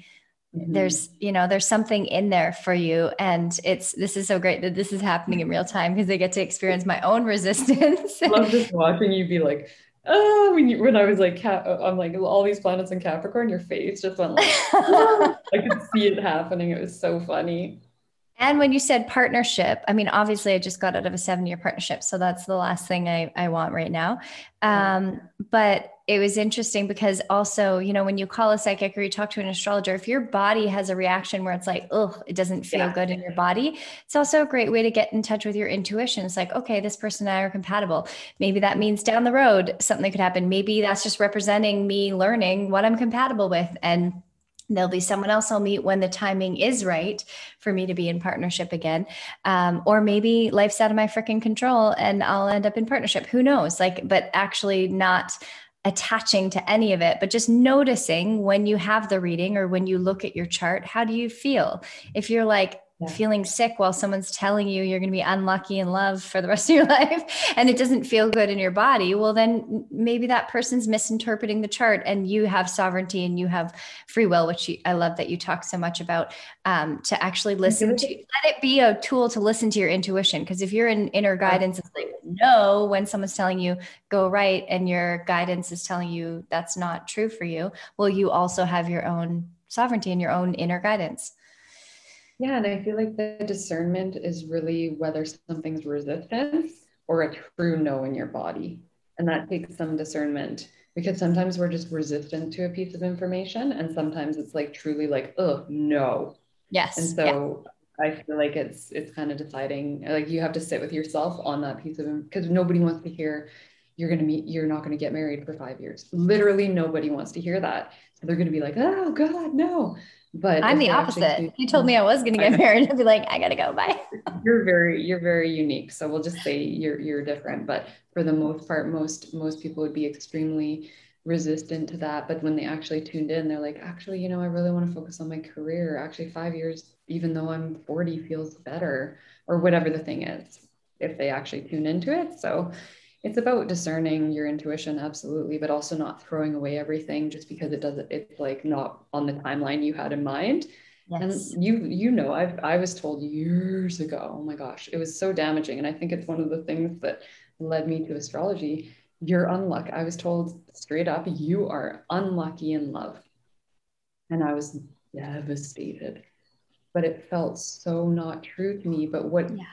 mm-hmm. there's, you know, there's something in there for you. And it's, this is so great that this is happening in real time, because I get to experience my own resistance. I love just watching you be like, oh, when you, when I was like, I'm like all these planets in Capricorn, your face just went like, I could see it happening. It was so funny. And when you said partnership, I mean, obviously I just got out of a seven year partnership. So that's the last thing I, I want right now. Um, but it was interesting because also, you know, when you call a psychic or you talk to an astrologer, if your body has a reaction where it's like, oh, it doesn't feel yeah. good in your body. It's also a great way to get in touch with your intuition. It's like, okay, this person and I are compatible. Maybe that means down the road, something could happen. Maybe that's just representing me learning what I'm compatible with, and there'll be someone else I'll meet when the timing is right for me to be in partnership again. Um, or maybe life's out of my freaking control and I'll end up in partnership. Who knows? Like, but actually not attaching to any of it, but just noticing when you have the reading or when you look at your chart, how do you feel? If you're like, yeah. feeling sick while someone's telling you you're going to be unlucky in love for the rest of your life and it doesn't feel good in your body, well, then maybe that person's misinterpreting the chart, and you have sovereignty and you have free will, which you, I love that you talk so much about, um, to actually listen to, let it be a tool to listen to your intuition. Because if you're in inner guidance, it's like, no, when someone's telling you go right and your guidance is telling you that's not true for you, well, you also have your own sovereignty and your own inner guidance. Yeah. And I feel like the discernment is really whether something's resistance or a true no in your body. And that takes some discernment, because sometimes we're just resistant to a piece of information. And sometimes it's like truly like, oh, no. Yes. And so yeah. I feel like it's, it's kind of deciding, like you have to sit with yourself on that piece of, because nobody wants to hear you're going to meet, you're not going to get married for five years. Literally nobody wants to hear that. So they're going to be like, oh God, no. But I'm the opposite. Actually, you told me I was going to get married. I'd be like, I got to go. Bye. You're very, you're very unique. So we'll just say you're, you're different, but for the most part, most, most people would be extremely resistant to that. But when they actually tuned in, they're like, actually, you know, I really want to focus on my career. Actually, five years, even though I'm forty, feels better, or whatever the thing is, if they actually tune into it. So it's about discerning your intuition, absolutely, but also not throwing away everything just because it doesn't, it's like not on the timeline you had in mind. Yes. And you, you know, I've, I was told years ago, oh my gosh, it was so damaging. And I think it's one of the things that led me to astrology. You're unlucky. I was told straight up, you are unlucky in love. And I was devastated, but it felt so not true to me. But what, yeah.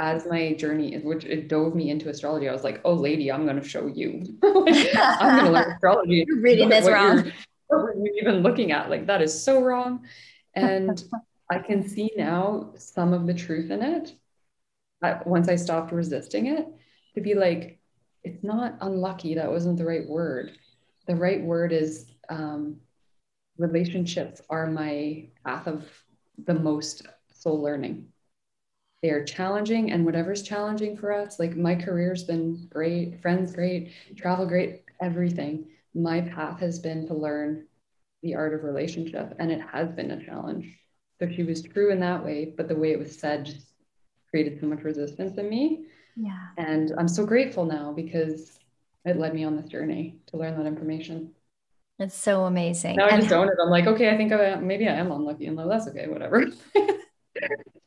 as my journey, which it dove me into astrology, I was like, oh lady, I'm going to show you. Like, I'm going to learn astrology. You're reading this wrong. What were you even looking at? Like, that is so wrong. And I can see now some of the truth in it. I, once I stopped resisting it, to be like, it's not unlucky. That wasn't the right word. The right word is um, relationships are my path of the most soul learning. They are challenging, and whatever's challenging for us, like my career's been great, friends great, travel great, everything. My path has been to learn the art of relationship, and it has been a challenge. So she was true in that way, but the way it was said created so much resistance in me. Yeah. And I'm so grateful now because it led me on this journey to learn that information. It's so amazing. Now I and just own it. I'm like, okay, I think I, maybe I am unlucky in love. That's okay, whatever.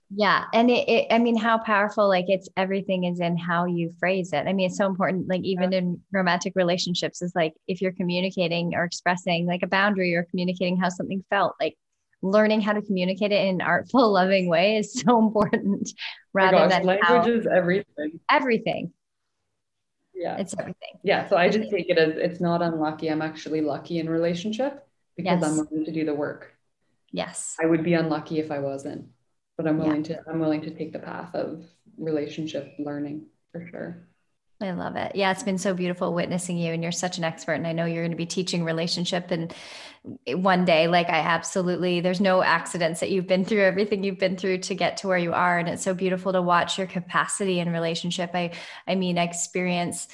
Yeah. And it, it, I mean, how powerful, like it's, everything is in how you phrase it. I mean, it's so important, like even in romantic relationships is like, if you're communicating or expressing like a boundary or communicating how something felt, like learning how to communicate it in an artful, loving way is so important rather oh gosh, than language is everything, everything. Yeah. It's everything. Yeah. So I just take it as it's not unlucky. I'm actually lucky in relationship because yes. I'm willing to do the work. Yes. I would be unlucky if I wasn't. But I'm willing yeah. to, I'm willing to take the path of relationship learning for sure. I love it. Yeah. It's been so beautiful witnessing you, and you're such an expert. And I know you're going to be teaching relationship and one day, like I absolutely, there's no accidents that you've been through, everything you've been through to get to where you are. And it's so beautiful to watch your capacity in relationship. I, I mean, I experience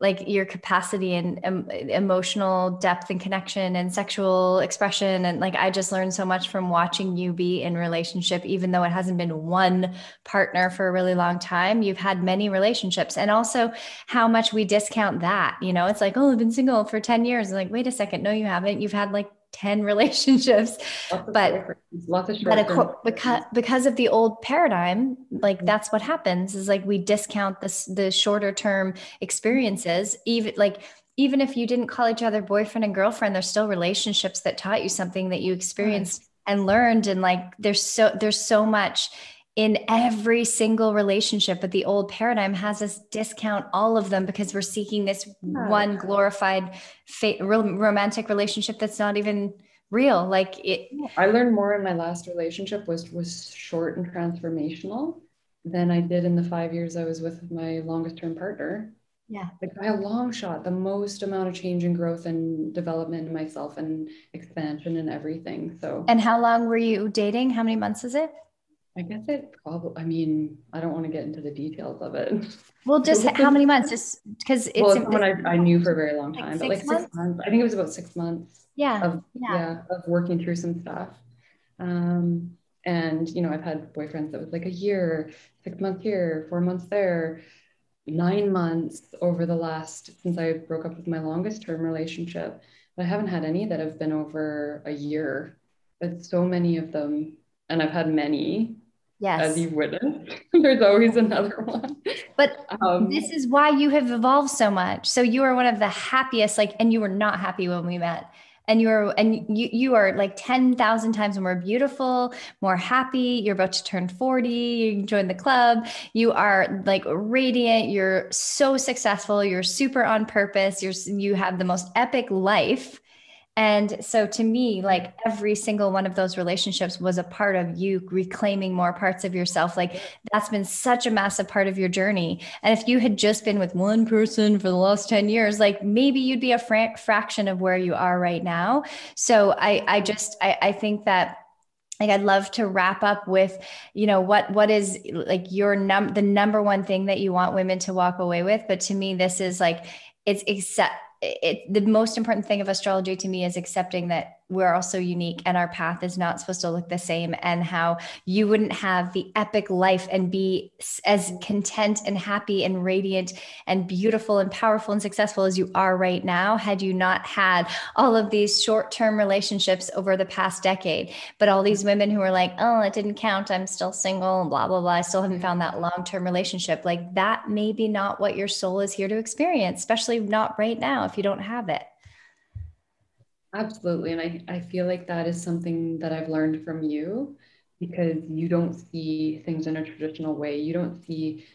like your capacity and um, emotional depth and connection and sexual expression. And like, I just learned so much from watching you be in relationship, even though it hasn't been one partner for a really long time. You've had many relationships, and also how much we discount that, you know, it's like, oh, I've been single for ten years. And like, wait a second. No, you haven't. You've had like ten relationships, lots but, lots of but a, because, because of the old paradigm, like that's what happens is like, we discount this, the shorter term experiences, even like, even if you didn't call each other boyfriend and girlfriend, there's still relationships that taught you something that you experienced right. and learned. And like, there's so, there's so much in every single relationship, but the old paradigm has us discount all of them because we're seeking this one glorified fa- romantic relationship that's not even real. Like it. I learned more in my last relationship was was short and transformational than I did in the five years I was with my longest term partner. Yeah, like by a long shot, the most amount of change and growth and development in myself and expansion and everything. So. And how long were you dating? How many months is it? I guess it probably, I mean, I don't want to get into the details of it. Well, just it how many months? Just because it's, well, it's someone I, I knew for a very long time, like but like months? six months. I think it was about six months yeah. Of, yeah. yeah, of working through some stuff. Um, and, you know, I've had boyfriends that was like a year, six months here, four months there, nine months over the last, since I broke up with my longest term relationship, but I haven't had any that have been over a year, but so many of them, and I've had many. Yes. As you witnessed, there's always another one. But um, this is why you have evolved so much. So you are one of the happiest, like, and you were not happy when we met. And you are, and you, you are like ten thousand times more beautiful, more happy. You're about to turn forty. You joined the club. You are like radiant. You're so successful. You're super on purpose. You're, you have the most epic life. And so to me, like every single one of those relationships was a part of you reclaiming more parts of yourself. Like that's been such a massive part of your journey. And if you had just been with one person for the last ten years, like maybe you'd be a fra- fraction of where you are right now. So I, I just, I, I think that like, I'd love to wrap up with, you know, what, what is like your num the number one thing that you want women to walk away with. But to me, this is like, it's except It, the most important thing of astrology to me is accepting that we're also unique and our path is not supposed to look the same, and how you wouldn't have the epic life and be as content and happy and radiant and beautiful and powerful and successful as you are right now had you not had all of these short-term relationships over the past decade. But all these women who are like, oh, it didn't count, I'm still single, blah, blah, blah, I still haven't found that long-term relationship. Like that may be not what your soul is here to experience, especially not right now if you don't have it. Absolutely. And I, I feel like that is something that I've learned from you, because you don't see things in a traditional way. You don't see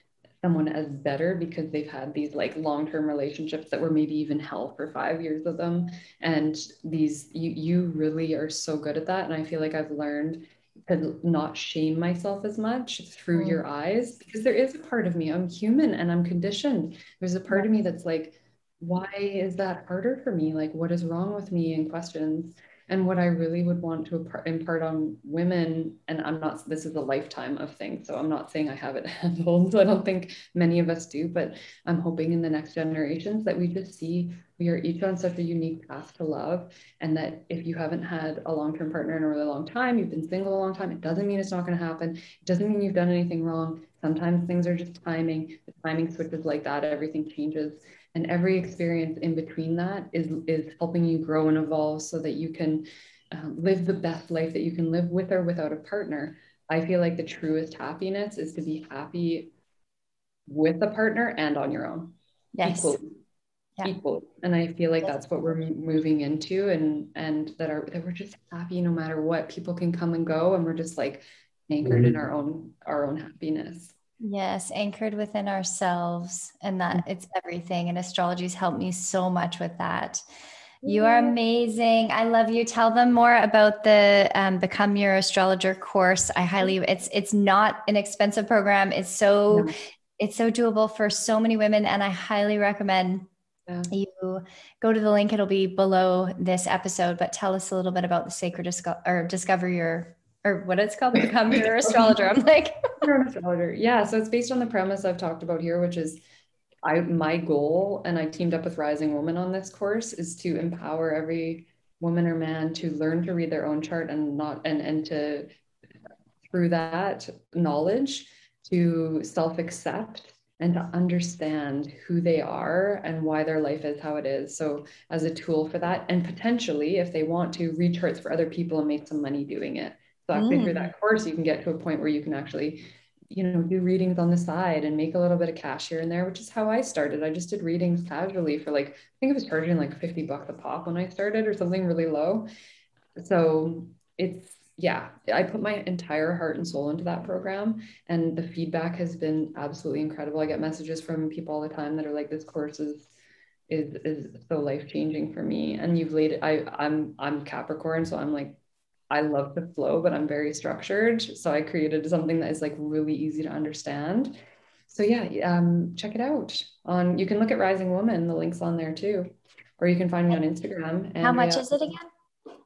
someone as better because they've had these like long-term relationships that were maybe even hell for five years of them. And these, you, you really are so good at that. And I feel like I've learned to not shame myself as much through mm. your eyes, because there is a part of me, I'm human and I'm conditioned. There's a part of me that's like, why is that harder for me? Like, what is wrong with me? And questions. And what I really would want to impart on women, and I'm not, this is a lifetime of things, so I'm not saying I have it handled. So I don't think many of us do, but I'm hoping in the next generations that we just see we are each on such a unique path to love. And that if you haven't had a long-term partner in a really long time, you've been single a long time, it doesn't mean it's not going to happen. It doesn't mean you've done anything wrong. Sometimes things are just timing. The timing switches like that, everything changes. And every experience in between that is, is helping you grow and evolve so that you can uh, live the best life that you can live with or without a partner. I feel like the truest happiness is to be happy with a partner and on your own. Yes. Equally. Yeah. Equally. And I feel like yes. that's what we're moving into, and, and that, are, that we're just happy no matter what. People can come and go, and we're just like anchored mm-hmm. in our own, our own happiness. Yes. Anchored within ourselves, and that it's everything. And astrology's helped me so much with that. You are amazing. I love you. Tell them more about the um, Become Your Astrologer course. I highly, it's, it's not an expensive program. It's so, yeah. it's so doable for so many women. And I highly recommend yeah. you go to the link. It'll be below this episode, but tell us a little bit about the sacred disco- or discover your or what it's called, Become Your Astrologer. I'm like, You're an astrologer. Yeah. So it's based on the premise I've talked about here, which is I, my goal, and I teamed up with Rising Woman on this course, is to empower every woman or man to learn to read their own chart, and not, and, and to, through that knowledge, to self-accept and to understand who they are and why their life is how it is. So as a tool for that, and potentially if they want to, read charts for other people and make some money doing it. So actually mm. through that course, you can get to a point where you can actually, you know, do readings on the side and make a little bit of cash here and there, which is how I started. I just did readings casually for like, I think I was charging like fifty bucks a pop when I started, or something really low. So it's, yeah, I put my entire heart and soul into that program, and the feedback has been absolutely incredible. I get messages from people all the time that are like, this course is is is so life-changing for me. And you've laid it, I, I'm, I'm Capricorn, so I'm like, I love the flow, but I'm very structured. So I created something that is like really easy to understand. So yeah, um, check it out. On, you can look at Rising Woman, the link's on there too. Or you can find me on Instagram. And how much is it again?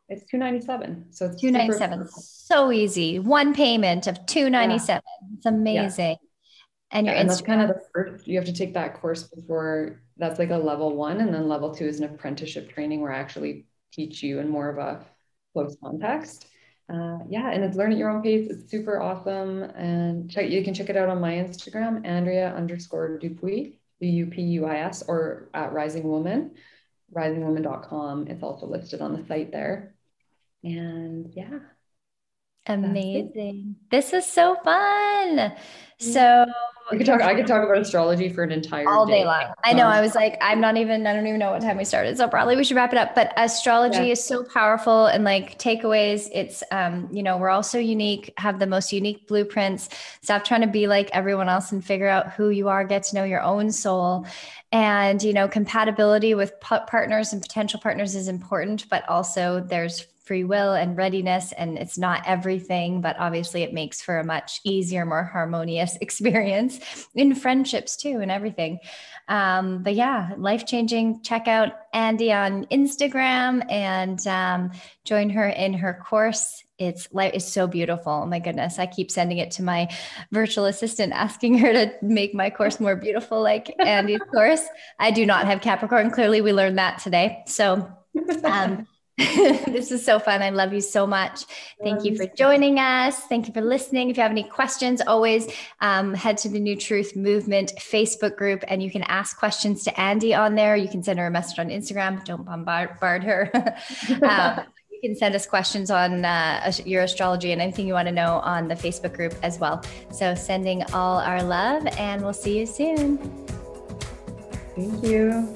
It's two ninety-seven. So it's two ninety-seven. So easy. One payment of two ninety-seven. Yeah. It's amazing. Yeah. And your yeah, Instagram. And that's kind of the first, you have to take that course before, that's like a level one. And then level two is an apprenticeship training where I actually teach you in more of a close context. Uh, yeah. And it's learn at your own pace. It's super awesome. And check, you can check it out on my Instagram, Andrea underscore Dupuis, D U P U I S, or at Rising Woman, rising woman dot com. It's also listed on the site there. And yeah. Amazing. This is so fun. So we could talk, I could talk about astrology for an entire all day, day long. I know. Um, I was like, I'm not even, I don't even know what time we started. So probably we should wrap it up, but astrology yeah. is so powerful, and like takeaways. It's, um, you know, we're all so unique, have the most unique blueprints. Stop trying to be like everyone else and figure out who you are, get to know your own soul. And, you know, compatibility with partners and potential partners is important, but also there's free will and readiness, and it's not everything, but obviously it makes for a much easier, more harmonious experience in friendships too, and everything. Um, but yeah, life-changing. Check out Andy on Instagram and um, join her in her course. It's life is so beautiful. Oh my goodness. I keep sending it to my virtual assistant, asking her to make my course more beautiful, like Andy's course. I do not have Capricorn. Clearly we learned that today. So, um, this is so fun. I love you so much. Thank you for joining us. Thank you for listening. If you have any questions, always um, head to the New Truth Movement Facebook group, and you can ask questions to Andy on there. You can send her a message on Instagram. Don't bombard her. um, you can send us questions on uh, your astrology and anything you want to know on the Facebook group as well. So sending all our love, and we'll see you soon. Thank you.